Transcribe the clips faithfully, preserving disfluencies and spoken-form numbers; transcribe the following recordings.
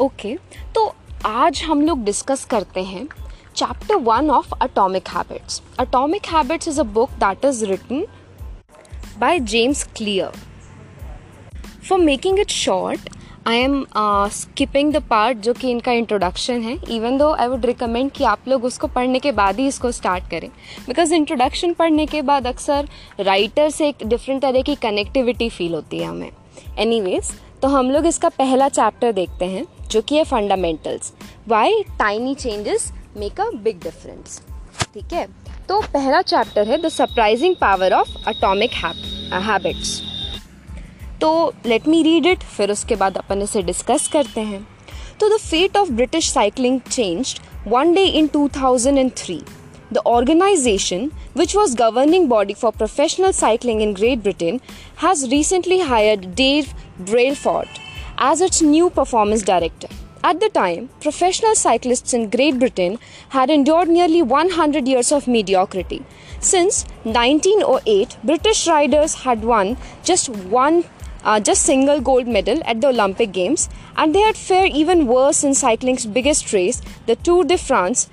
Okay okay, तो आज हम लोग डिस्कस करते हैं chapter one of atomic habits. Atomic habits is a book that is written by James Clear. For making it short I am skipping the part जो कि इनका introduction है, even though I would recommend कि आप लोग उसको पढ़ने के बाद ही इसको स्टार्ट करें, बिकॉज इंट्रोडक्शन पढ़ने के बाद अक्सर राइटर से एक डिफरेंट तरह की कनेक्टिविटी फील होती है हमें. एनीवेज, तो हम लोग इसका पहला चैप्टर देखते हैं जो कि है fundamentals, why tiny changes make a big difference. ठीक है, तो पहला चैप्टर है the surprising power of atomic habits. तो लेट मी रीड इट, फिर उसके बाद अपन इसे डिस्कस करते हैं. तो the fate of British cycling changed one day in two thousand three. The organization, which was governing body for professional cycling in Great Britain, has recently hired Dave Brailsford as its new performance director. At the time, professional cyclists in Great Britain had endured nearly one hundred years of mediocrity. Since nineteen oh eight, British riders had won just one Uh, just single gold medal at the Olympic Games, and they had fared even worse in cycling's biggest race, the Tour de France.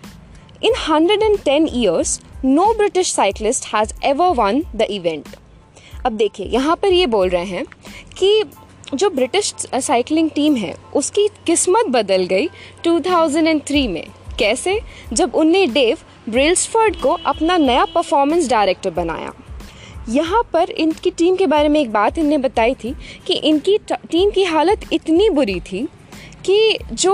In one hundred ten years, no British cyclist has ever won the event. अब देखिए, यहाँ पर ये बोल रहे हैं कि जो ब्रिटिश साइकिलिंग टीम है उसकी किस्मत बदल गई two thousand three में. कैसे? जब उनने डेव ब्रेल्सफोर्ड को अपना नया परफॉर्मेंस डायरेक्टर बनाया. यहाँ पर इनकी टीम के बारे में एक बात इन्हें बताई थी कि इनकी टीम की हालत इतनी बुरी थी कि जो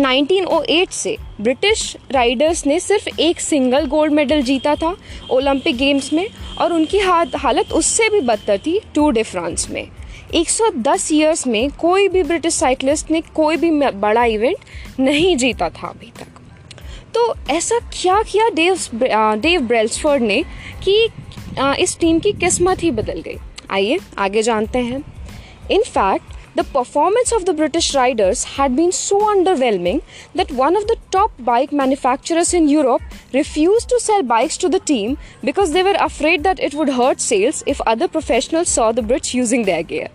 nineteen oh eight से ब्रिटिश राइडर्स ने सिर्फ एक सिंगल गोल्ड मेडल जीता था ओलंपिक गेम्स में, और उनकी हालत उससे भी बदतर थी टूर डे फ्रांस में. one hundred ten ईयर्स में कोई भी ब्रिटिश साइक्लिस्ट ने कोई भी बड़ा इवेंट नहीं जीता था अभी तक. तो ऐसा क्या किया डेव डेव ब्रेल्सफोर्ड ने कि इस टीम की किस्मत ही बदल गई? आइए आगे जानते हैं. In fact the performance of the British riders had been so underwhelming that one of the top bike manufacturers in Europe refuse to sell bikes to the team because they were afraid that it would hurt sales if other professionals saw the Brits using their gear.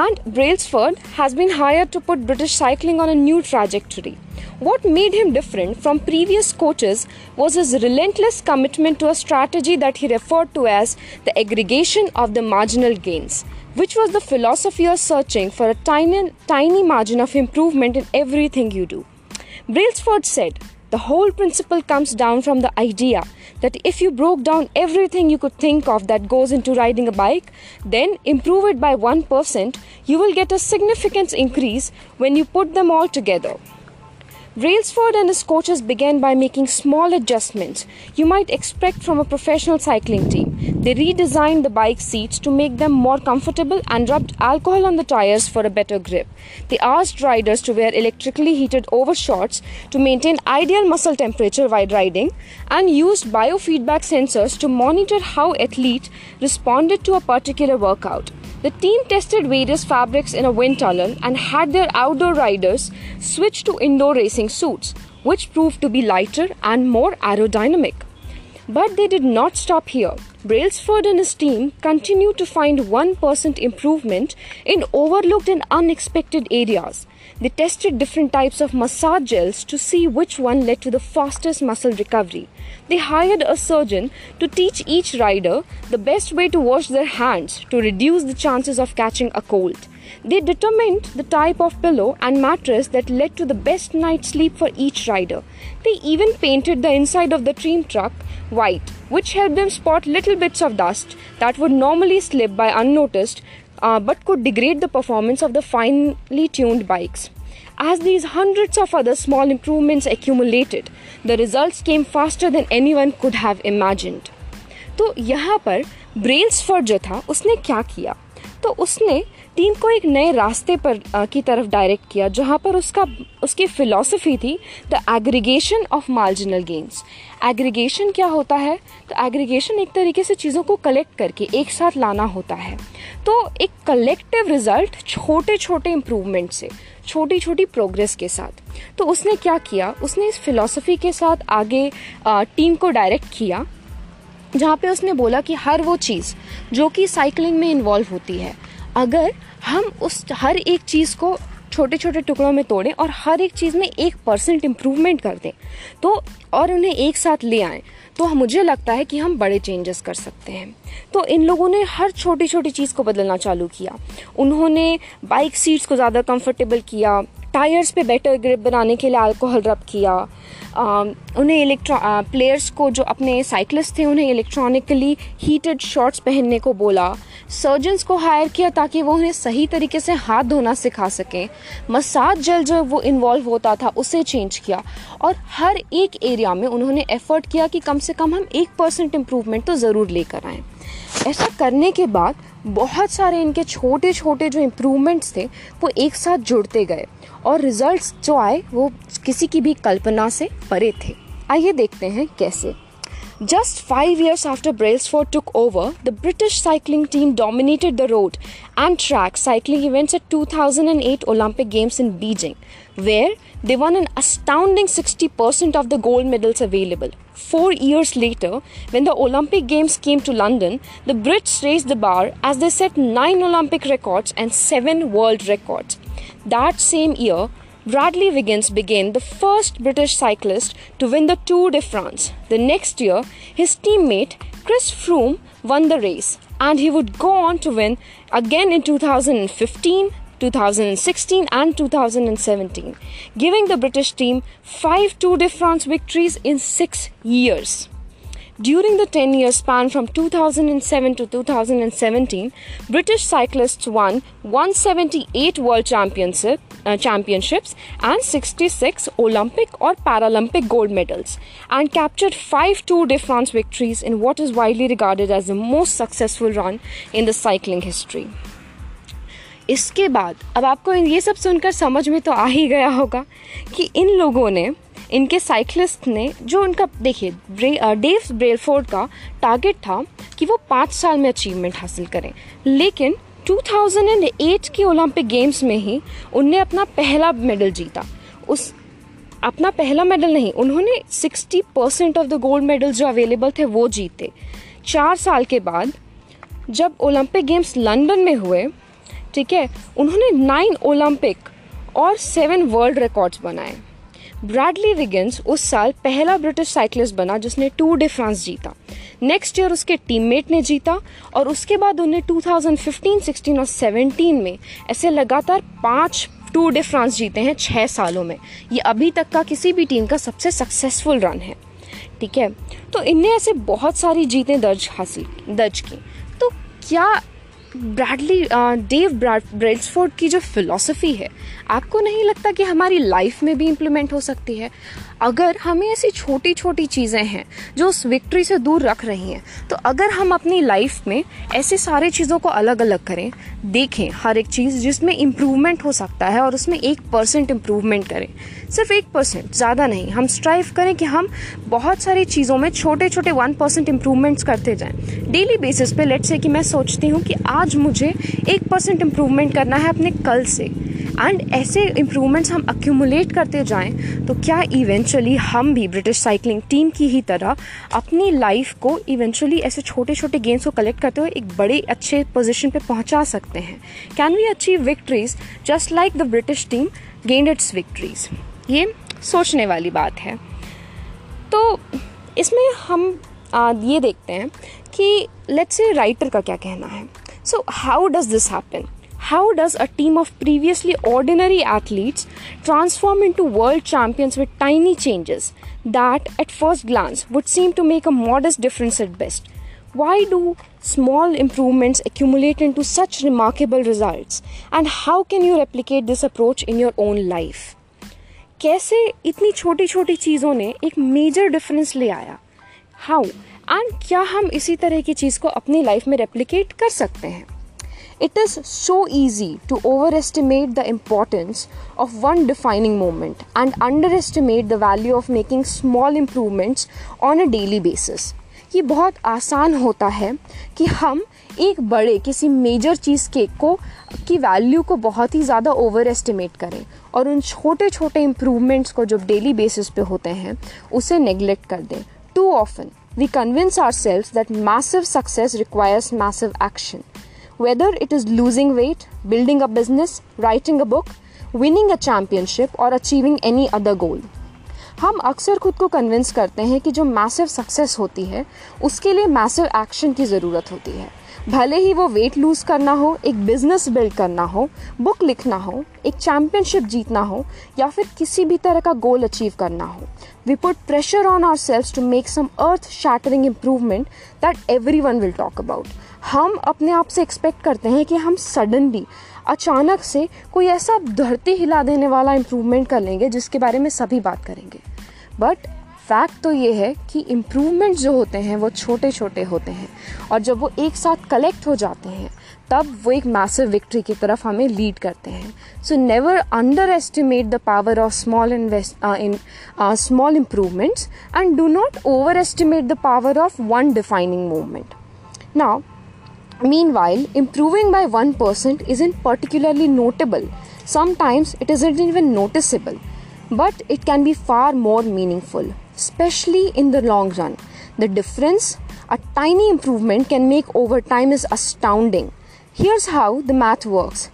And Brailsford has been hired to put British cycling on a new trajectory. What made him different from previous coaches was his relentless commitment to a strategy that he referred to as the aggregation of the marginal gains, which was the philosophy of searching for a tiny, tiny margin of improvement in everything you do. Brailsford said, "The whole principle comes down from the idea that if you broke down everything you could think of that goes into riding a bike, then improve it by one percent, you will get a significant increase when you put them all together." Brailsford and his coaches began by making small adjustments you might expect from a professional cycling team. They redesigned the bike seats to make them more comfortable and rubbed alcohol on the tires for a better grip. They asked riders to wear electrically heated overshorts to maintain ideal muscle temperature while riding, and used biofeedback sensors to monitor how athletes responded to a particular workout. The team tested various fabrics in a wind tunnel and had their outdoor riders switch to indoor racing suits, which proved to be lighter and more aerodynamic. But they did not stop here. Brailsford and his team continued to find one percent improvement in overlooked and unexpected areas. They tested different types of massage gels to see which one led to the fastest muscle recovery. They hired a surgeon to teach each rider the best way to wash their hands to reduce the chances of catching a cold. They determined the type of pillow and mattress that led to the best night's sleep for each rider. They even painted the inside of the team truck white, which helped them spot little bits of dust that would normally slip by unnoticed uh, but could degrade the performance of the finely tuned bikes. As these hundreds of other small improvements accumulated, the results came faster than anyone could have imagined. तो यहाँ पर Brailsford जो था उसने क्या किया? तो उसने टीम को एक नए रास्ते पर आ, की तरफ डायरेक्ट किया, जहाँ पर उसका उसकी फिलॉसफी थी the aggregation of marginal gains. Aggregation क्या होता है? तो एग्रीगेशन एक तरीके से चीज़ों को कलेक्ट करके एक साथ लाना होता है. तो एक कलेक्टिव रिजल्ट छोटे छोटे इम्प्रूवमेंट से, छोटी छोटी प्रोग्रेस के साथ. तो उसने क्या किया? उसने इस फिलॉसफी के साथ आगे आ, टीम को डायरेक्ट किया, जहाँ पे उसने बोला कि हर वो चीज़ जो कि साइकिलिंग में इन्वॉल्व होती है, अगर हम उस हर एक चीज़ को छोटे छोटे टुकड़ों में तोड़ें और हर एक चीज़ में एक परसेंट इम्प्रूवमेंट कर दें तो और उन्हें एक साथ ले आएँ, तो मुझे लगता है कि हम बड़े चेंजेस कर सकते हैं। तो इन लोगों ने हर छोटी छोटी चीज़ को बदलना चालू किया। उन्होंने बाइक सीट्स को ज़्यादा कंफर्टेबल किया, टायर्स पे बेटर ग्रिप बनाने के लिए अल्कोहल रब किया, आ, उन्हें इलेक्ट्रो प्लेयर्स को जो अपने साइकिलिस्ट थे उन्हें इलेक्ट्रॉनिकली हीटेड शॉर्ट्स पहनने को बोला, सर्जन्स को हायर किया ताकि वो उन्हें सही तरीके से हाथ धोना सिखा सकें, मसाज जेल जो वो इन्वॉल्व होता था उसे चेंज किया और हर एक एरिया में उन्होंने एफर्ट किया कि कम से कम हम एक परसेंट इम्प्रूवमेंट तो ज़रूर लेकर आएँ। ऐसा करने के बाद बहुत सारे इनके छोटे छोटे जो इम्प्रूवमेंट्स थे वो एक साथ जुड़ते गए और रिजल्ट्स जो आए वो किसी की भी कल्पना से परे थे। आइए देखते हैं कैसे। Just five years after Brailsford took over, the British cycling team dominated the road and track cycling events at two thousand eight Olympic Games in Beijing, where they won an astounding sixty percent of the gold medals available. Four years later, when the Olympic Games came to London, the Brits raised the bar as they set nine Olympic records and seven world records. That same year, Bradley Wiggins became the first British cyclist to win the Tour de France. The next year, his teammate Chris Froome won the race and he would go on to win again in two thousand fifteen, two thousand sixteen and two thousand seventeen, giving the British team five Tour de France victories in six years. During the ten-year span from two thousand seven to two thousand seventeen, British cyclists won one hundred seventy-eight World Championship, uh, Championships and sixty-six Olympic or Paralympic gold medals and captured five Tour de France victories in what is widely regarded as the most successful run in the cycling history. इसके बाद अब आपको ये सब सुनकर समझ में तो आ ही गया होगा कि इन लोगों ने इनके साइकिलिस्ट ने जो उनका देखिए डेव ब्रेलफोर्ड का टारगेट था कि वो पाँच साल में अचीवमेंट हासिल करें, लेकिन दो हज़ार आठ के ओलंपिक गेम्स में ही उनने अपना पहला मेडल जीता। उस अपना पहला मेडल नहीं, उन्होंने साठ percent of the gold medal जो अवेलेबल थे वो जीते। चार साल के बाद जब ओलंपिक गेम्स लंदन में हुए, ठीक है, उन्होंने नाइन ओलंपिक और सेवन वर्ल्ड रिकॉर्ड्स बनाए। ब्रैडली विगिंस उस साल पहला ब्रिटिश साइकिलिस्ट बना जिसने टूर डे फ्रांस जीता। नेक्स्ट ईयर उसके टीममेट ने जीता और उसके बाद उन्हें दो हज़ार पंद्रह, सोलह और सत्रह में ऐसे लगातार पांच टूर डे फ्रांस जीते हैं छः सालों में। ये अभी तक का किसी भी टीम का सबसे सक्सेसफुल रन है, ठीक है। तो इनने ऐसे बहुत सारी जीतें दर्ज हासिल दर्ज की। तो क्या ब्रैडली डेव ब्रेल्सफोर्ड की जो फिलॉसफी है, आपको नहीं लगता कि हमारी लाइफ में भी इम्प्लीमेंट हो सकती है? अगर हमें ऐसी छोटी छोटी चीज़ें हैं जो उस विक्ट्री से दूर रख रही हैं, तो अगर हम अपनी लाइफ में ऐसे सारे चीज़ों को अलग अलग करें, देखें हर एक चीज़ जिसमें इम्प्रूवमेंट हो सकता है और उसमें एक परसेंट इम्प्रूवमेंट करें, सिर्फ एक परसेंट, ज़्यादा नहीं। हम स्ट्राइव करें कि हम बहुत सारी चीज़ों में छोटे छोटे वन परसेंट इम्प्रूवमेंट्स करते जाएं डेली बेसिस पे। लेट्स से कि मैं सोचती हूँ कि आज मुझे एक परसेंट इम्प्रूवमेंट करना है अपने कल से, एंड ऐसे इम्प्रूवमेंट्स हम एक्यूमुलेट करते जाएं, तो क्या इवेंचुअली हम भी ब्रिटिश साइकिलिंग टीम की ही तरह अपनी लाइफ को इवेंचुअली ऐसे छोटे छोटे गेम्स को कलेक्ट करते हुए एक बड़े अच्छे पोजीशन पे पहुंचा सकते हैं? Can we achieve victories just like the British team gained its victories? ये सोचने वाली बात है। तो इसमें हम आ, ये देखते हैं कि लेट्स से राइटर का क्या कहना है। So how does this happen? How does a team of previously ordinary athletes transform into world champions with tiny changes that at first glance would seem to make a modest difference at best? Why do small improvements accumulate into such remarkable results? And how can you replicate this approach in your own life? कैसे इतनी छोटी छोटी चीज़ों ने एक major difference ले आया? How? And क्या हम इसी तरह की चीज़ को अपनी लाइफ में रेप्लिकेट कर सकते हैं? It is so easy to overestimate the importance of one defining moment and underestimate the value of making small improvements on a daily basis. ये बहुत आसान होता है कि हम एक बड़े किसी मेजर चीज़ के को की वैल्यू को बहुत ही ज़्यादा ओवर एस्टिमेट करें और उन छोटे छोटे इम्प्रूवमेंट्स को जो डेली बेसिस पे होते हैं उसे नेगलेक्ट कर दें। Too often, we convince ourselves that massive success requires massive action. Whether it is losing weight, building a business, writing a book, winning a championship और अचीविंग एनी अदर गोल। हम अक्सर खुद को कन्विंस करते हैं कि जो मैसिव सक्सेस होती है उसके लिए मैसिव एक्शन की ज़रूरत होती है, भले ही वो वेट लूज़ करना हो, एक बिजनेस बिल्ड करना हो, बुक लिखना हो, एक चैम्पियनशिप जीतना हो, या फिर किसी भी तरह का गोल अचीव करना हो। We put pressure on ourselves to make some earth shattering improvement that everyone will talk about. हम अपने आप से एक्सपेक्ट करते हैं कि हम सडनली अचानक से कोई ऐसा धरती हिला देने वाला इम्प्रूवमेंट कर लेंगे जिसके बारे में सभी बात करेंगे। बट फैक्ट तो ये है कि इम्प्रूवमेंट जो होते हैं वो छोटे छोटे होते हैं, और जब वो एक साथ कलेक्ट हो जाते हैं तब वो एक मैसिव विक्ट्री की तरफ हमें लीड करते हैं। So never underestimate the power of small invest in small improvements and do not overestimate the power of one defining movement. Now meanwhile, improving by one percent isn't particularly notable. Sometimes it isn't even noticeable, but it can be far more meaningful, especially in the long run. The difference a tiny improvement can make over time is astounding. Here's how the math works.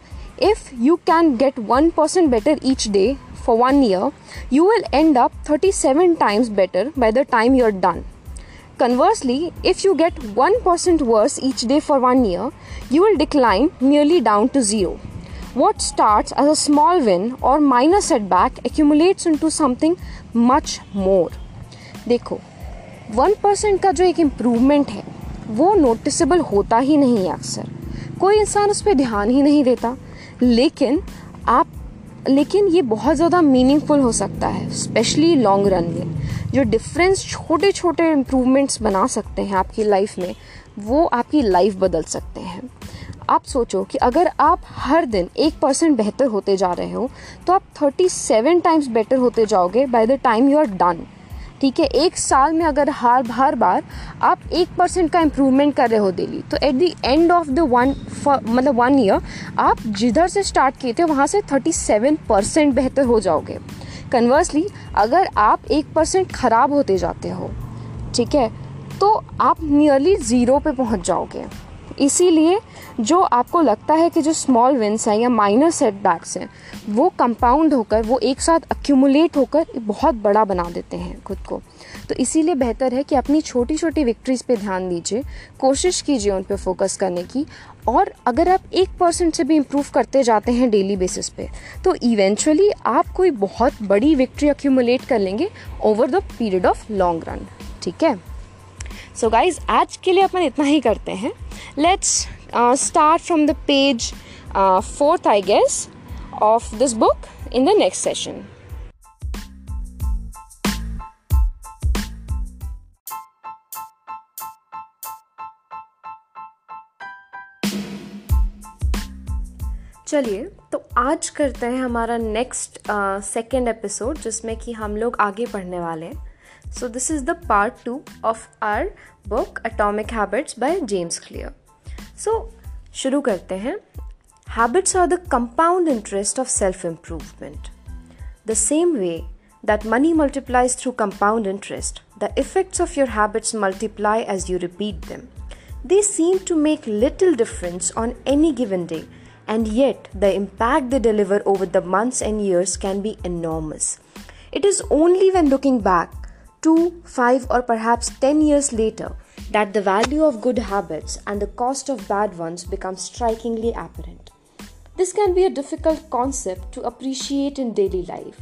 If you can get one percent better each day for one year, you will end up thirty-seven times better by the time you're done. Conversely, if you get one percent worse each day for one year, you will decline nearly down to zero. What starts as a small win or minor setback accumulates into something much more. देखो, one percent का जो एक improvement है, वो noticeable होता ही नहीं है अक्सर। कोई इंसान उस पे ध्यान ही नहीं देता, लेकिन आप लेकिन ये बहुत ज़्यादा मीनिंगफुल हो सकता है, स्पेशली लॉन्ग रन में। जो डिफरेंस छोटे छोटे इम्प्रूवमेंट्स बना सकते हैं आपकी लाइफ में, वो आपकी लाइफ बदल सकते हैं। आप सोचो कि अगर आप हर दिन एक परसेंट बेहतर होते जा रहे हो तो आप थर्टी सेवन टाइम्स बेटर होते जाओगे by the time you are done. ठीक है, एक साल में अगर हर हर बार आप एक परसेंट का इम्प्रूवमेंट कर रहे हो डेली, तो at the end of the one मतलब वन ईयर आप जिधर से स्टार्ट किए थे वहाँ से थर्टी सेवन परसेंट बेहतर हो जाओगे। कन्वर्सली, अगर आप एक परसेंट ख़राब होते जाते हो, ठीक है, तो आप नियरली ज़ीरो पे पहुँच जाओगे। इसीलिए जो आपको लगता है कि जो स्मॉल विन्स हैं या माइनर सेटबैक्स हैं, वो कंपाउंड होकर, वो एक साथ एक्यूमुलेट होकर बहुत बड़ा बना देते हैं खुद को। तो इसीलिए बेहतर है कि अपनी छोटी छोटी विक्ट्रीज़ पे ध्यान दीजिए, कोशिश कीजिए उन पे फोकस करने की, और अगर आप एक परसेंट से भी इम्प्रूव करते जाते हैं डेली बेसिस पे, तो इवेंचुअली आप कोई बहुत बड़ी विक्ट्री एक्यूमुलेट कर लेंगे over the period of long run. ठीक है, सो गाइज, आज के लिए अपन इतना ही करते हैं। Let's start from the page fourth I guess of this book in the next session. चलिए, तो आज करते हैं हमारा नेक्स्ट सेकेंड एपिसोड, जिसमें कि हम लोग आगे बढ़ने वाले हैं। So this is the part two of our book atomic habits by James Clear. So शुरू करते हैं। Habits are the compound interest of self improvement. The same way that money multiplies through compound interest, the effects of your habits multiply as you repeat them. They seem to make little difference on any given day, and yet the impact they deliver over the months and years can be enormous. It is only when looking back two, five or perhaps ten years later that the value of good habits and the cost of bad ones becomes strikingly apparent. This can be a difficult concept to appreciate in daily life.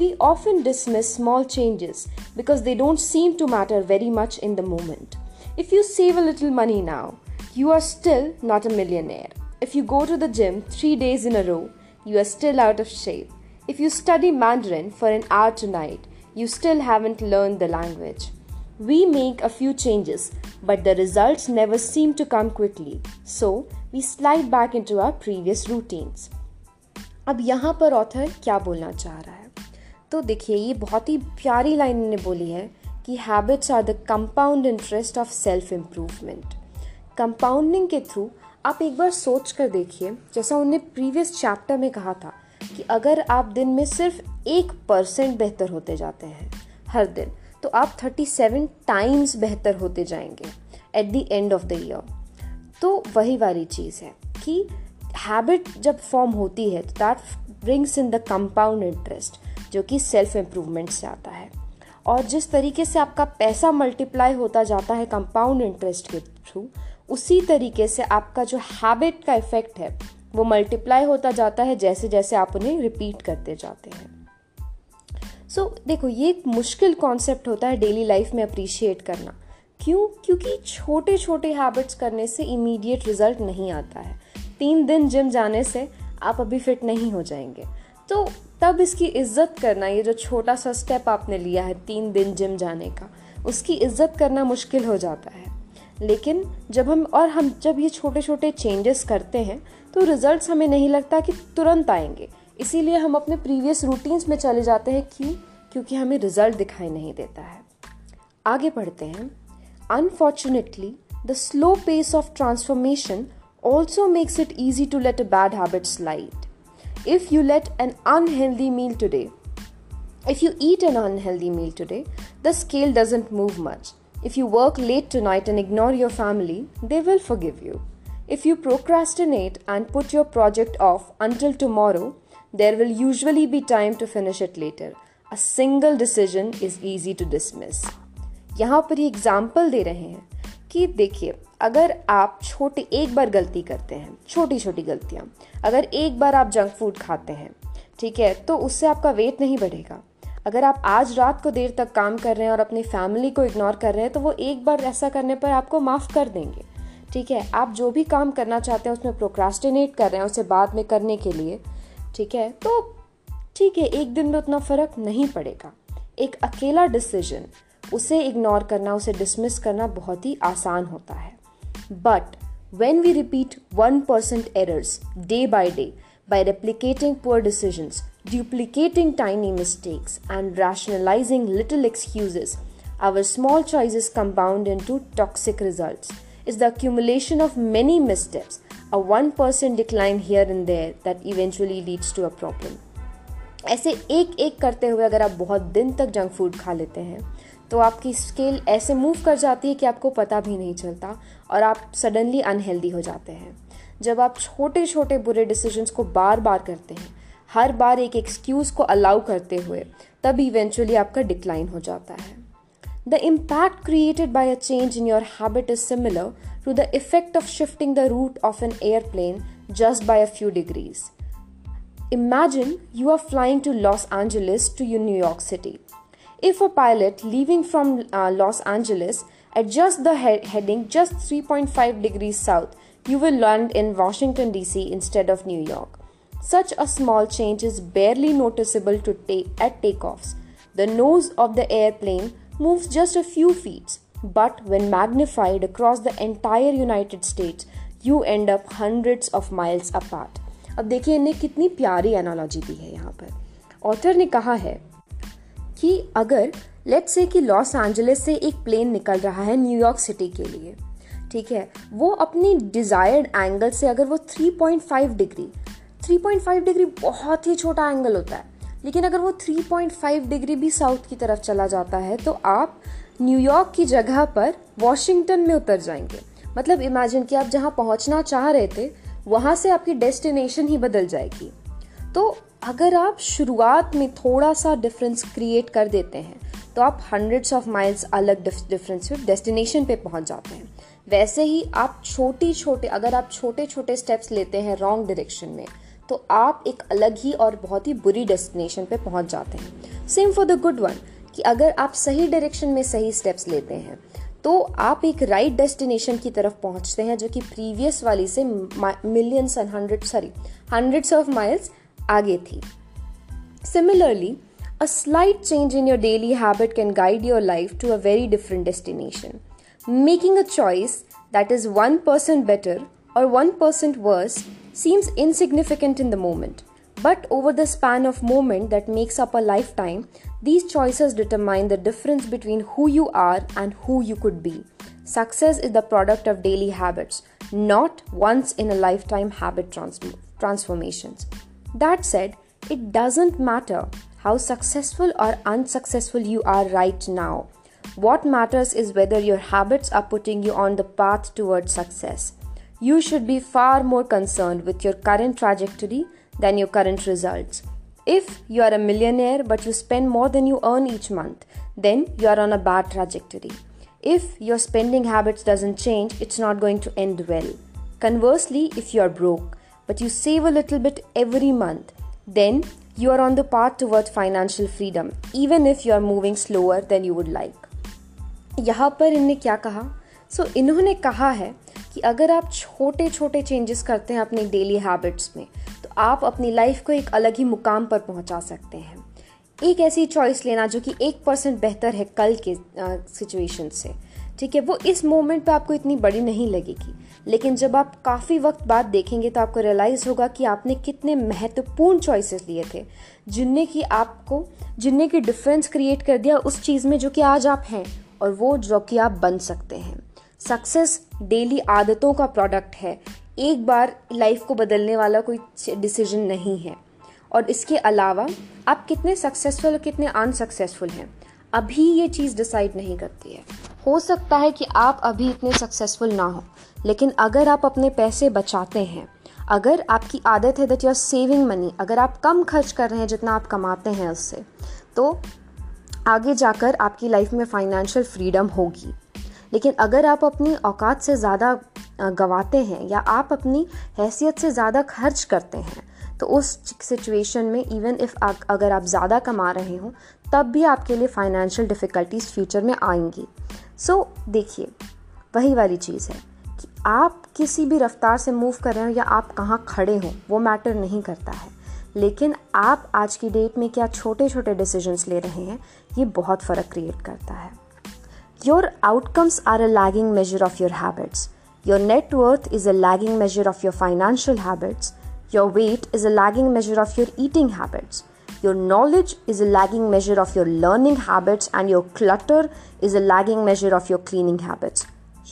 We often dismiss small changes because they don't seem to matter very much in the moment. If you save a little money now, you are still not a millionaire. If you go to the gym three days in a row, you are still out of shape. If you study Mandarin for an hour tonight, you still haven't learned the language. We make a few changes, but the results never seem to come quickly. So, we slide back into our previous routines. अब यहाँ पर author क्या बोलना चाह रहा है? तो देखिए, ये बहुत ही प्यारी लाइन ने बोली है कि habits are the compound interest of self-improvement. Compounding के थ्रू आप एक बार सोच कर देखिए, जैसा उन्होंने प्रीवियस चैप्टर में कहा था कि अगर आप दिन में सिर्फ एक परसेंट बेहतर होते जाते हैं हर दिन, तो आप थर्टी सेवन टाइम्स बेहतर होते जाएंगे at the end of the year. तो वही वाली चीज़ है कि हैबिट जब फॉर्म होती है तो that brings in the compound interest जो कि सेल्फ इम्प्रूवमेंट से आता है। और जिस तरीके से आपका पैसा मल्टीप्लाई होता जाता है कंपाउंड इंटरेस्ट के थ्रू, उसी तरीके से आपका जो हैबिट का इफेक्ट है वो मल्टीप्लाई होता जाता है जैसे जैसे आप उन्हें रिपीट करते जाते हैं। सो so, देखो ये एक मुश्किल कॉन्सेप्ट होता है डेली लाइफ में अप्रिशिएट करना। क्यों? क्योंकि छोटे छोटे हैबिट्स करने से इमीडिएट रिजल्ट नहीं आता है। तीन दिन जिम जाने से आप अभी फिट नहीं हो जाएंगे, तो तब इसकी इज्जत करना, ये जो छोटा सा स्टेप आपने लिया है तीन दिन जिम जाने का, उसकी इज्जत करना मुश्किल हो जाता है। लेकिन जब हम और हम जब ये छोटे छोटे चेंजेस करते हैं तो रिजल्ट्स हमें नहीं लगता कि तुरंत आएंगे, इसीलिए हम अपने प्रीवियस रूटीन्स में चले जाते हैं। क्यों? क्योंकि हमें रिजल्ट दिखाई नहीं देता है। आगे बढ़ते हैं। Unfortunately the slow pace of transformation also makes it easy to let a bad habit slide. If you let an unhealthy meal today, if you eat an unhealthy meal today, the scale doesn't move much. If you work late tonight and ignore your family, they will forgive you. If you procrastinate and put your project off until tomorrow, there will usually be time to finish it later. A single decision is easy to dismiss. यहाँ पर ये example दे रहे हैं कि देखिए, अगर आप छोटे एक बार गलती करते हैं, छोटी छोटी गलतियाँ, अगर एक बार आप जंक फूड खाते हैं, ठीक है, तो उससे आपका वेट नहीं बढ़ेगा। अगर आप आज रात को देर तक काम कर रहे हैं और अपनी फैमिली को इग्नोर कर रहे हैं, तो वो एक बार ऐसा करने पर आपको माफ़ कर देंगे। ठीक है, आप जो भी काम करना चाहते हैं उसमें प्रोक्रास्टिनेट कर रहे हैं उसे बाद में करने के लिए, ठीक है, तो ठीक है, एक दिन में उतना फ़र्क नहीं पड़ेगा। एक अकेला डिसीजन, उसे इग्नोर करना, उसे डिसमिस करना बहुत ही आसान होता है। But when we repeat one percent errors day by day by replicating poor decisions, duplicating tiny mistakes and rationalizing little excuses, our small choices compound into toxic results. It's the accumulation of many missteps, a one percent decline here and there that eventually leads to a problem. ऐसे एक एक करते हुए अगर आप बहुत दिन तक जंक फूड खा लेते हैं तो आपकी स्केल ऐसे मूव कर जाती है कि आपको पता भी नहीं चलता और आप सडनली अनहेल्दी हो जाते हैं। जब आप छोटे छोटे बुरे डिसीजंस को बार बार करते हैं, हर बार एक एक्सक्यूज़ को अलाउ करते हुए, तब इवेंचुअली आपका डिक्लाइन हो जाता है। The impact created by a change in your habit is similar to the effect of shifting the route of an airplane just by a few degrees. Imagine you are flying to Los Angeles to New York City. If a pilot leaving from uh, Los Angeles adjusts the he- heading just three point five degrees south, you will land in Washington D C instead of New York. Such a small change is barely noticeable to ta- at takeoffs. The nose of the airplane moves just a few feet, but when magnified across the entire United States, you end up hundreds of miles apart. अब देखिए इन्हें कितनी प्यारी analogy दी है यहाँ पर। Author ने कहा है कि अगर लेट्स से कि लॉस एंजलिस से एक प्लेन निकल रहा है न्यूयॉर्क सिटी के लिए, ठीक है, वो अपनी डिज़ायर्ड एंगल से अगर वो three point five degree, three point five degree बहुत ही छोटा एंगल होता है, लेकिन अगर वो थ्री पॉइंट फाइव डिग्री भी साउथ की तरफ चला जाता है तो आप न्यूयॉर्क की जगह पर वॉशिंगटन में उतर जाएंगे। मतलब इमेजिन कि आप जहाँ पहुँचना चाह रहे थे वहाँ से आपकी डेस्टिनेशन ही बदल जाएगी। तो अगर आप शुरुआत में थोड़ा सा डिफरेंस क्रिएट कर देते हैं तो आप हंड्रेड्स ऑफ माइल्स अलग डिफरेंस में डेस्टिनेशन पे पहुँच जाते हैं। वैसे ही आप छोटी छोटे अगर आप छोटे छोटे स्टेप्स लेते हैं रॉन्ग डायरेक्शन में तो आप एक अलग ही और बहुत ही बुरी डेस्टिनेशन पे पहुँच जाते हैं। Same for the good one कि अगर आप सही डायरेक्शन में सही स्टेप्स लेते हैं तो आप एक राइट right डेस्टिनेशन की तरफ पहुंचते हैं जो कि प्रीवियस वाली से millions and hundred sorry hundreds of miles आगे थी। Similarly a slight change in your daily habit can guide your life to a very different destination. Making a choice that is one percent better और one percent worse seems insignificant in the moment, but over the span of moment that makes up a lifetime, these choices determine the difference between who you are and who you could be. Success is the product of daily habits, not once-in-a-lifetime habit trans- transformations. That said, it doesn't matter how successful or unsuccessful you are right now. What matters is whether your habits are putting you on the path towards success. You should be far more concerned with your current trajectory than your current results. If you are a millionaire but you spend more than you earn each month, then you are on a bad trajectory. If your spending habits doesn't change, it's not going to end well. Conversely, if you are broke but you save a little bit every month, then you are on the path towards financial freedom, even if you are moving slower than you would like. यहाँ पर इनने क्या कहा? So, इन्होंने कहा है कि अगर आप छोटे छोटे चेंजेस करते हैं अपने डेली हैबिट्स में, तो आप अपनी लाइफ को एक अलग ही मुकाम पर पहुंचा सकते हैं. एक ऐसी चॉइस लेना जो कि एक परसेंट बेहतर है कल के सिचुएशन से, ठीक है, वो इस मोमेंट पे आपको इतनी बड़ी नहीं लगेगी, लेकिन जब आप काफ़ी वक्त बाद देखेंगे तो आपको रियलाइज़ होगा कि आपने कितने महत्वपूर्ण चॉइसेस लिए थे जिनने कि आपको जिनने की डिफरेंस क्रिएट कर दिया उस चीज़ में जो कि आज आप हैं और वो जो कि आप बन सकते हैं. सक्सेस डेली आदतों का प्रोडक्ट है, एक बार लाइफ को बदलने वाला कोई डिसीजन नहीं है. और इसके अलावा आप कितने सक्सेसफुल और कितने अनसक्सेसफुल हैं अभी ये चीज़ डिसाइड नहीं करती है. हो सकता है कि आप अभी इतने सक्सेसफुल ना हो, लेकिन अगर आप अपने पैसे बचाते हैं, अगर आपकी आदत है that you are saving money, अगर आप कम खर्च कर रहे हैं जितना आप कमाते हैं उससे, तो आगे जाकर आपकी लाइफ में फाइनेंशियल फ्रीडम होगी. लेकिन अगर आप अपनी औकात से ज़्यादा गंवाते हैं या आप अपनी हैसियत से ज़्यादा खर्च करते हैं, तो उस सिचुएशन में इवन इफ़ अगर आप ज़्यादा कमा रहे हो तब भी आपके लिए फाइनेंशियल डिफ़िकल्टीज फ्यूचर में आएंगी. सो देखिए, वही वाली चीज़ है कि आप किसी भी रफ्तार से मूव कर रहे हो या आप कहाँ खड़े हो वो मैटर नहीं करता है, लेकिन आप आज की डेट में क्या छोटे छोटे डिसीजंस ले रहे हैं, ये बहुत फ़र्क क्रिएट करता है. Your outcomes are a lagging measure of your habits. Your net worth is a lagging measure of your financial habits. Your weight is a lagging measure of your eating habits. Your knowledge is a lagging measure of your learning habits, and your clutter is a lagging measure of your cleaning habits.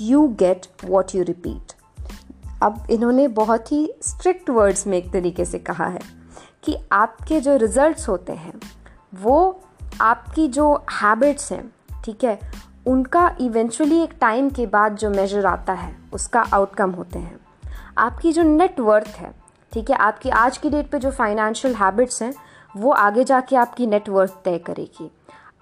You get what you repeat. अब इन्होंने बहुत ही strict words में एक तरीके से कहा है कि आपके जो results होते हैं वो आपकी जो habits हैं, ठीक है, उनका eventually एक time के बाद जो measure आता है उसका outcome होते हैं. आपकी जो net worth है, ठीक है, आपकी आज की डेट पे जो फाइनेंशियल हैबिट्स हैं वो आगे जाके आपकी नेटवर्थ तय करेगी.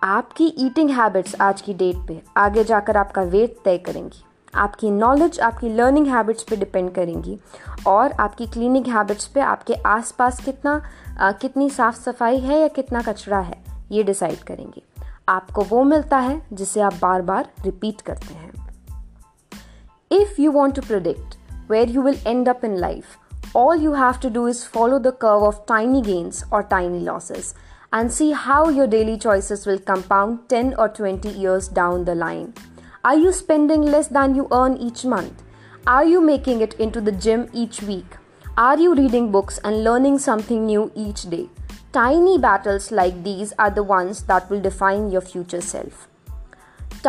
आपकी ईटिंग हैबिट्स आज की डेट पे आगे जाकर आपका वेट तय करेंगी. आपकी नॉलेज आपकी लर्निंग हैबिट्स पे डिपेंड करेंगी, और आपकी क्लीनिंग हैबिट्स पे आपके आसपास कितना आ, कितनी साफ़ सफाई है या कितना कचरा है ये डिसाइड करेंगी. आपको वो मिलता है जिसे आप बार बार रिपीट करते हैं. If you want to predict where you will end up in life, all you have to do is follow the curve of tiny gains or tiny losses and see how your daily choices will compound ten or twenty years down the line. Are you spending less than you earn each month? Are you making it into the gym each week? Are you reading books and learning something new each day? Tiny battles like these are the ones that will define your future self.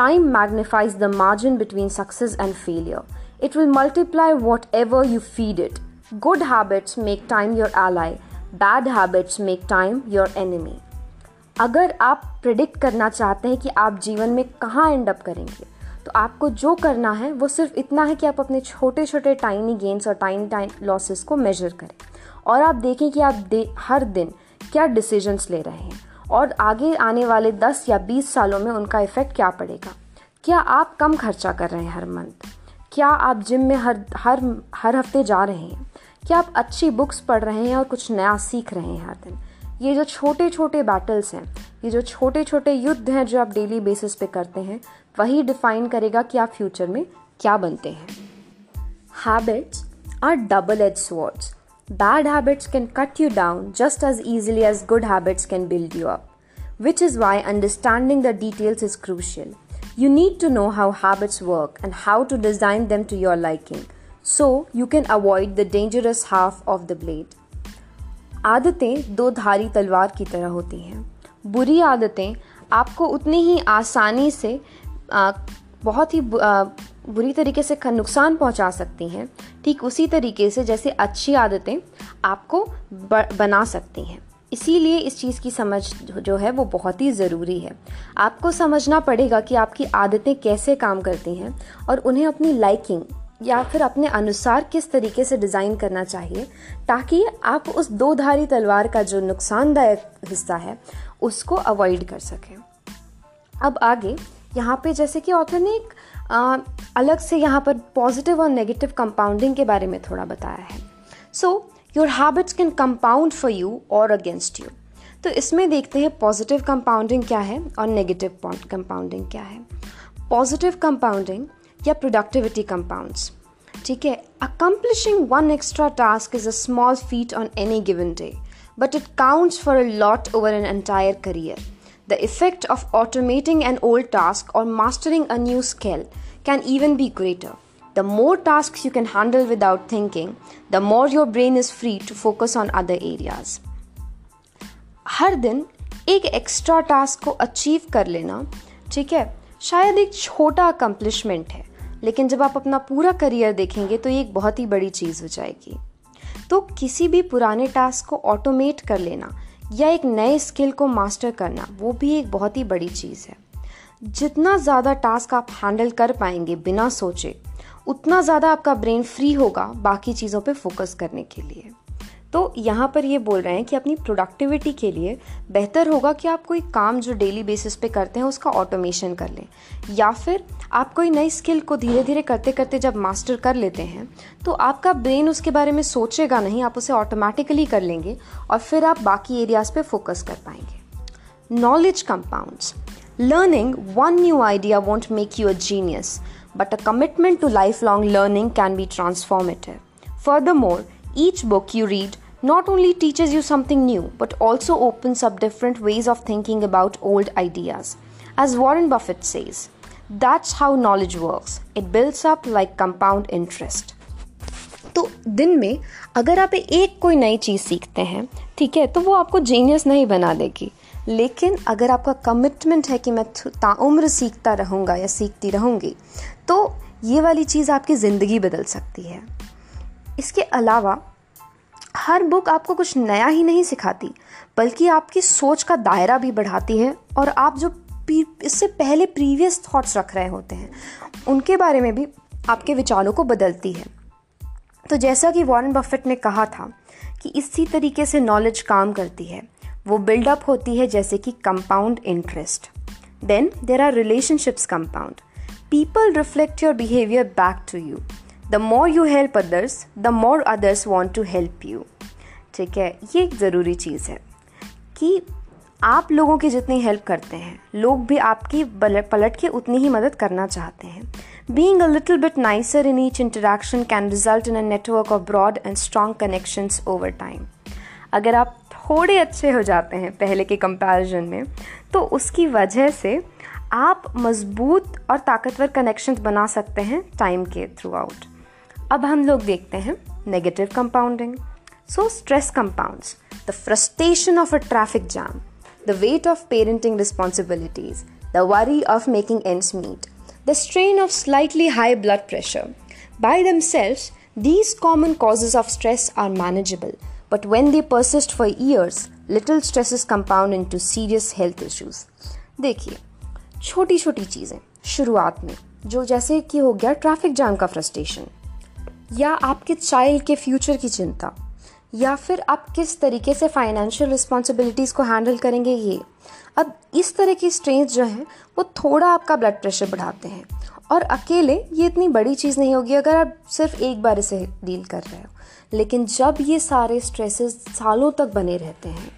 Time magnifies the margin between success and failure. It will multiply whatever you feed it. Good habits make time your ally. Bad habits make time your enemy. अगर आप predict करना चाहते हैं कि आप जीवन में कहाँ एंड अप करेंगे, तो आपको जो करना है वो सिर्फ इतना है कि आप अपने छोटे छोटे टाइनी गेंस और टाइनी टाइनी लॉसेस को मेजर करें, और आप देखें कि आप दे, हर दिन क्या डिसीजंस ले रहे हैं और आगे आने वाले दस या बीस सालों में उनका इफ़ेक्ट क्या पड़ेगा. क्या आप कम खर्चा कर रहे हैं हर मंथ? क्या आप जिम में हर हर हर हफ्ते जा रहे हैं? क्या आप अच्छी बुक्स पढ़ रहे हैं और कुछ नया सीख रहे हैं हर दिन? ये जो छोटे छोटे बैटल्स हैं, ये जो छोटे छोटे युद्ध हैं जो आप डेली बेसिस पे करते हैं, वही डिफाइन करेगा कि आप फ्यूचर में क्या बनते हैं. Habits are double edge swords. Bad habits can cut you down just as easily as good habits can build you up, which is why understanding the details is crucial. You need to know how habits work and how to design them to your liking, so you can avoid the dangerous half of the blade. आदतें दो धारी तलवार की तरह होती हैं. बुरी आदतें आपको उतनी ही आसानी से आ, बहुत ही बु, आ, बुरी तरीके से नुकसान पहुंचा सकती हैं, ठीक उसी तरीके से जैसे अच्छी आदतें आपको ब, बना सकती हैं. इसीलिए इस चीज़ की समझ जो है वो बहुत ही ज़रूरी है. आपको समझना पड़ेगा कि आपकी आदतें कैसे काम करती हैं और उन्हें अपनी लाइकिंग या फिर अपने अनुसार किस तरीके से डिज़ाइन करना चाहिए ताकि आप उस दो धारी तलवार का जो नुकसानदायक हिस्सा है उसको अवॉइड कर सकें। अब आगे यहाँ पे जैसे कि ऑथर ने एक आ, अलग से यहाँ पर पॉजिटिव और नेगेटिव कंपाउंडिंग के बारे में थोड़ा बताया है। So your habits can compound for you और अगेंस्ट यू। तो इसमें देखते हैं पॉजिटिव कंपाउंडिंग क्या है और नेगेटिव कंपाउंडिंग क्या है। पॉजिटिव कंपाउंडिंग या प्रोडक्टिविटी कंपाउंड्स, ठीक है। Accomplishing one extra task is a small feat on any given day but it counts for a lot over an entire career. The effect of automating an old task or mastering a new skill can even be greater. The more tasks you can handle without thinking, the more your brain is free to focus on other areas. हर दिन एक extra task को achieve कर लेना, ठीक है, शायद एक छोटा अकम्प्लिशमेंट है, लेकिन जब आप अपना पूरा करियर देखेंगे तो ये एक बहुत ही बड़ी चीज़ हो जाएगी। तो किसी भी पुराने टास्क को ऑटोमेट कर लेना या एक नए स्किल को मास्टर करना, वो भी एक बहुत ही बड़ी चीज़ है। जितना ज़्यादा टास्क आप हैंडल कर पाएंगे बिना सोचे, उतना ज़्यादा आपका ब्रेन फ्री होगा बाकी चीज़ों पे फोकस करने के लिए। तो यहाँ पर ये बोल रहे हैं कि अपनी प्रोडक्टिविटी के लिए बेहतर होगा कि आप कोई काम जो डेली बेसिस पे करते हैं उसका ऑटोमेशन कर लें, या फिर आप कोई नई स्किल को धीरे धीरे करते करते जब मास्टर कर लेते हैं तो आपका ब्रेन उसके बारे में सोचेगा नहीं, आप उसे ऑटोमेटिकली कर लेंगे और फिर आप बाकी एरियाज़ पे फोकस कर पाएंगे। Knowledge compounds. Learning one new idea won't make you a genius but a commitment to lifelong learning can be transformative. Furthermore each book you read not only teaches you something new but also opens up different ways of thinking about old ideas. As Warren Buffett says, that's how knowledge works. It builds up like compound interest. तो दिन में अगर आप एक कोई नई चीज़ सीखते हैं, ठीक है, तो वो आपको जीनियस नहीं बना देगी, लेकिन अगर आपका कमिटमेंट है कि मैं ताउम्र सीखता रहूँगा या सीखती रहूँगी, तो ये वाली चीज़ आपकी ज़िंदगी बदल सकती है। इसके अलावा हर बुक आपको कुछ नया ही नहीं सिखाती, बल्कि आपकी सोच का दायरा भी बढ़ाती है और आप जो इससे पहले प्रीवियस थॉट्स रख रहे होते हैं उनके बारे में भी आपके विचारों को बदलती है। तो जैसा कि वॉरेन बफेट ने कहा था कि इसी तरीके से नॉलेज काम करती है, वो बिल्डअप होती है जैसे कि compound interest. Then there are relationships compound. People reflect your behaviour back to you. The more you help others, the more others want to help you. ठीक है, ये एक ज़रूरी चीज़ है कि आप लोगों की जितनी हेल्प करते हैं, लोग भी आपकी पलट के उतनी ही मदद करना चाहते हैं। Being a little bit nicer in each interaction can result in a network of broad and strong connections over time. अगर आप थोड़े अच्छे हो जाते हैं पहले के कंपैरिजन में, तो उसकी वजह से आप मजबूत और ताकतवर कनेक्शंस बना सकते हैं टाइम के थ्रू आउट। अब हम लोग देखते हैं negative compounding. So stress compounds. The frustration of a traffic jam, the weight of parenting responsibilities, the worry of making ends meet, the strain of slightly high blood pressure. By themselves these common causes of stress are manageable but when they persist for years little stresses compound into serious health issues. देखिए, छोटी छोटी चीज़ें शुरुआत में, जो जैसे कि हो गया ट्रैफिक जाम का फ्रस्ट्रेशन, या आपके चाइल्ड के फ्यूचर की चिंता, या फिर आप किस तरीके से फाइनेंशियल रिस्पॉन्सिबिलिटीज़ को हैंडल करेंगे, ये अब इस तरह की स्ट्रेस जो है वो थोड़ा आपका ब्लड प्रेशर बढ़ाते हैं। और अकेले ये इतनी बड़ी चीज़ नहीं होगी अगर आप सिर्फ एक बार इसे डील कर रहे हो, लेकिन जब ये सारे स्ट्रेसेस सालों तक बने रहते हैं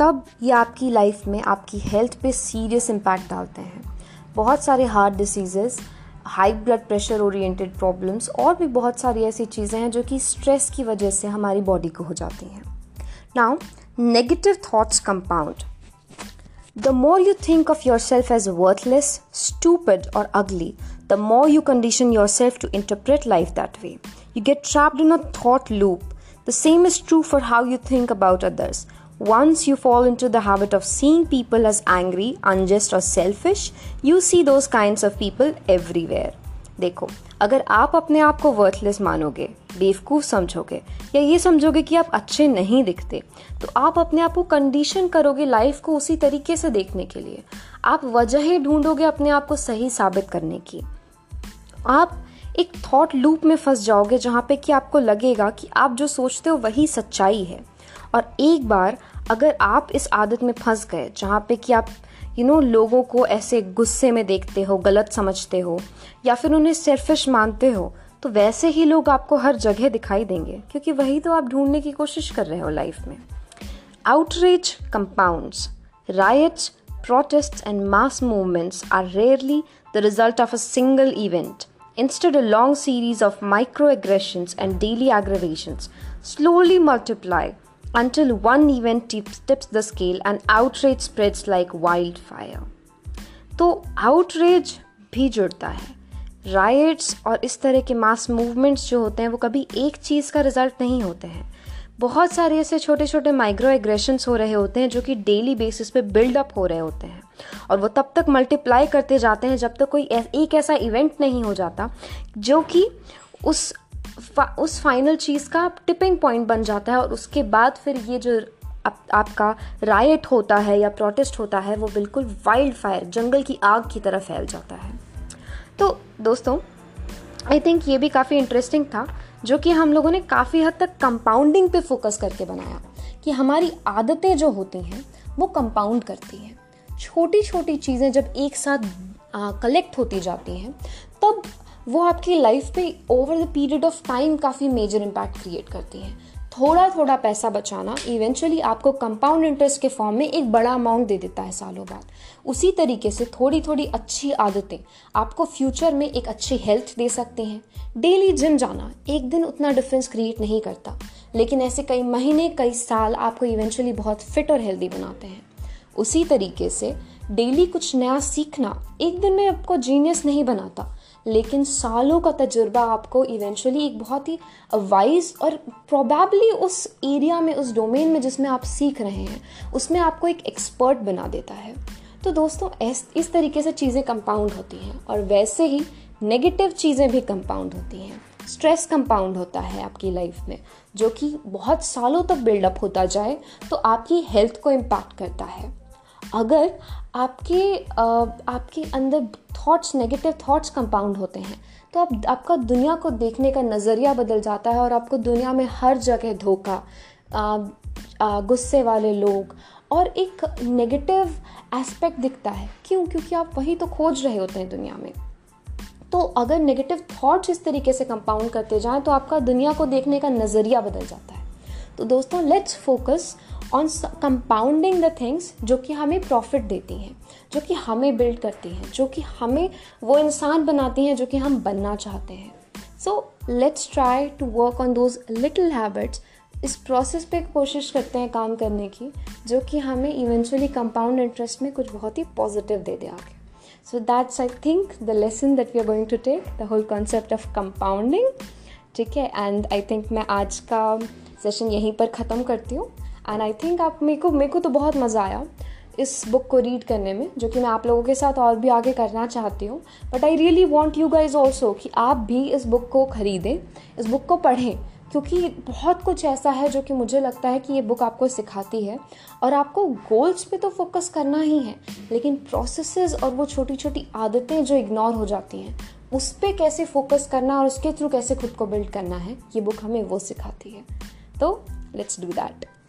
तब ये आपकी लाइफ में आपकी हेल्थ पे सीरियस इम्पैक्ट डालते हैं। बहुत सारे heart diseases, high blood pressure oriented problems और भी बहुत सारी ऐसी चीज़ें हैं जो कि स्ट्रेस की वजह से हमारी बॉडी को हो जाती हैं। Now negative thoughts compound. The more you think of your self as worthless, stupid और ugly, the more you condition your self to interpret life that way. You get trapped in a thought loop. The same is true for how you think about others. Once you fall into the habit of seeing people as angry, unjust or selfish, you see those kinds of people everywhere. देखो, अगर आप अपने आप को worthless मानोगे, बेवकूफ़ समझोगे या ये समझोगे कि आप अच्छे नहीं दिखते, तो आप अपने आप को कंडीशन करोगे लाइफ को उसी तरीके से देखने के लिए। आप वजहें ढूंढोगे अपने आप को सही साबित करने की। आप एक थॉट लूप में फंस जाओगे जहाँ पे कि आपको लगेगा कि आप जो सोचते हो वही सच्चाई है। और एक बार अगर आप इस आदत में फंस गए जहाँ पे कि आप यू नो लोगों को ऐसे गुस्से में देखते हो, गलत समझते हो या फिर उन्हें सेल्फिश मानते हो, तो वैसे ही लोग आपको हर जगह दिखाई देंगे, क्योंकि वही तो आप ढूंढने की कोशिश कर रहे हो लाइफ में। Outrage compounds. Riots, protests and mass movements are rarely the result of a single event. Instead, a long series of microaggressions and daily aggravations slowly multiply until one event tips, tips the scale and outrage spreads like wildfire. तो outrage भी जुड़ता है। Riots और इस तरह के mass movements जो होते हैं वो कभी एक चीज़ का result नहीं होते हैं। बहुत सारे ऐसे छोटे छोटे माइक्रो एग्रेशंस हो रहे होते हैं जो कि डेली बेसिस पे बिल्डअप हो रहे होते हैं, और वो तब तक मल्टीप्लाई करते जाते हैं जब तक कोई एक ऐसा इवेंट नहीं हो जाता जो कि उस उस फाइनल चीज़ का टिपिंग पॉइंट बन जाता है। और उसके बाद फिर ये जो आप, आपका रायट होता है या प्रोटेस्ट होता है वो बिल्कुल वाइल्ड फायर, जंगल की आग की तरह फैल जाता है। तो दोस्तों, आई थिंक ये भी काफ़ी इंटरेस्टिंग था, जो कि हम लोगों ने काफ़ी हद तक कंपाउंडिंग पे फोकस करके बनाया कि हमारी आदतें जो होती हैं वो कंपाउंड करती हैं। छोटी छोटी चीज़ें जब एक साथ कलेक्ट होती जाती हैं तब वो आपकी लाइफ पे over the period of time काफ़ी मेजर इम्पैक्ट क्रिएट करती हैं। थोड़ा थोड़ा पैसा बचाना इवेंचुअली आपको कंपाउंड इंटरेस्ट के फॉर्म में एक बड़ा अमाउंट दे देता है सालों बाद। उसी तरीके से थोड़ी थोड़ी अच्छी आदतें आपको फ्यूचर में एक अच्छी हेल्थ दे सकते हैं। डेली जिम जाना एक दिन उतना डिफरेंस क्रिएट नहीं करता, लेकिन ऐसे कई महीने कई साल आपको इवेंचुअली बहुत फिट और हेल्दी बनाते हैं। उसी तरीके से डेली कुछ नया सीखना एक दिन में आपको जीनियस नहीं बनाता, लेकिन सालों का तजुर्बा आपको इवेंचुअली एक बहुत ही वाइज और प्रोबेबली उस एरिया में, उस डोमेन में जिसमें आप सीख रहे हैं, उसमें आपको एक एक्सपर्ट बना देता है। तो दोस्तों, इस तरीके से चीज़ें कंपाउंड होती हैं, और वैसे ही नेगेटिव चीज़ें भी कंपाउंड होती हैं। स्ट्रेस कंपाउंड होता है आपकी लाइफ में, जो कि बहुत सालों तक बिल्डअप होता जाए तो आपकी हेल्थ को इम्पैक्ट करता है। अगर आपके आपके अंदर थॉट्स, नेगेटिव थॉट्स कंपाउंड होते हैं तो आप, आपका दुनिया को देखने का नज़रिया बदल जाता है, और आपको दुनिया में हर जगह धोखा, गुस्से वाले लोग और एक नेगेटिव एस्पेक्ट दिखता है। क्यों? क्योंकि आप वही तो खोज रहे होते हैं दुनिया में। तो अगर नेगेटिव थॉट्स इस तरीके से कंपाउंड करते जाएं तो आपका दुनिया को देखने का नज़रिया बदल जाता है। तो दोस्तों, let's focus on compounding the things जो कि हमें प्रॉफिट देती हैं, जो कि हमें बिल्ड करती हैं, जो कि हमें वो इंसान बनाती हैं जो कि हम बनना चाहते हैं। So let's try to work on those little habits. इस प्रोसेस पे कोशिश करते हैं काम करने की, जो कि हमें इवेंचुअली कंपाउंड इंटरेस्ट में कुछ बहुत ही पॉजिटिव दे दे आगे। So that's I think the lesson that we are going to take, the whole concept of compounding. ठीक है, एंड आई थिंक मैं आज का सेशन यहीं पर ख़त्म करती हूँ। एंड आई थिंक आप मेरे को मेरे को तो बहुत मज़ा आया इस बुक को रीड करने में, जो कि मैं आप लोगों के साथ और भी आगे करना चाहती हूँ। But I really want you guys also कि आप भी इस बुक को ख़रीदें, इस बुक को पढ़ें, क्योंकि बहुत कुछ ऐसा है जो कि मुझे लगता है कि ये बुक आपको सिखाती है। और आपको गोल्स पे तो फोकस करना ही है, लेकिन प्रोसेसेस और वो छोटी छोटी आदतें जो इग्नोर हो जाती हैं उस पे कैसे फोकस करना और उसके थ्रू कैसे खुद को बिल्ड करना है, ये बुक हमें वो सिखाती है। तो लेट्स डू दैट।